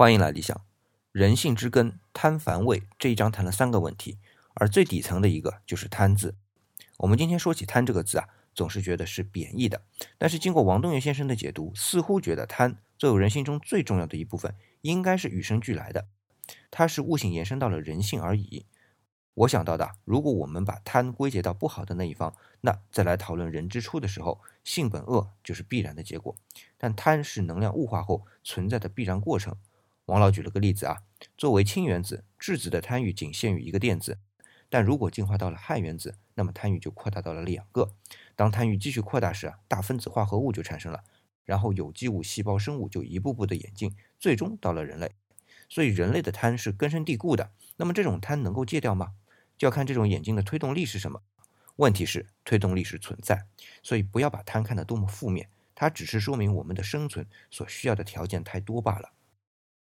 欢迎来理想。人性之根贪烦畏这一章谈了3个问题，而最底层的一个就是贪字。我们今天说起贪这个字啊，总是觉得是贬义的，但是经过王东岳先生的解读，似乎觉得贪作为人性中最重要的一部分，应该是与生俱来的，它是悟性延伸到了人性而已。我想到的，如果我们把贪归结到不好的那一方，那再来讨论人之初的时候，性本恶就是必然的结果。但贪是能量物化后存在的必然过程。王老举了个例子啊，作为氢原子，质子的贪欲仅限于一个电子，但如果进化到了氦原子，那么贪欲就扩大到了2个。当贪欲继续扩大时啊，大分子化合物就产生了，然后有机物、细胞、生物就一步步的演进，最终到了人类。所以人类的贪是根深蒂固的。那么这种贪能够戒掉吗？就要看这种演进的推动力是什么。问题是推动力是存在，所以不要把贪看得多么负面，它只是说明我们的生存所需要的条件太多罢了。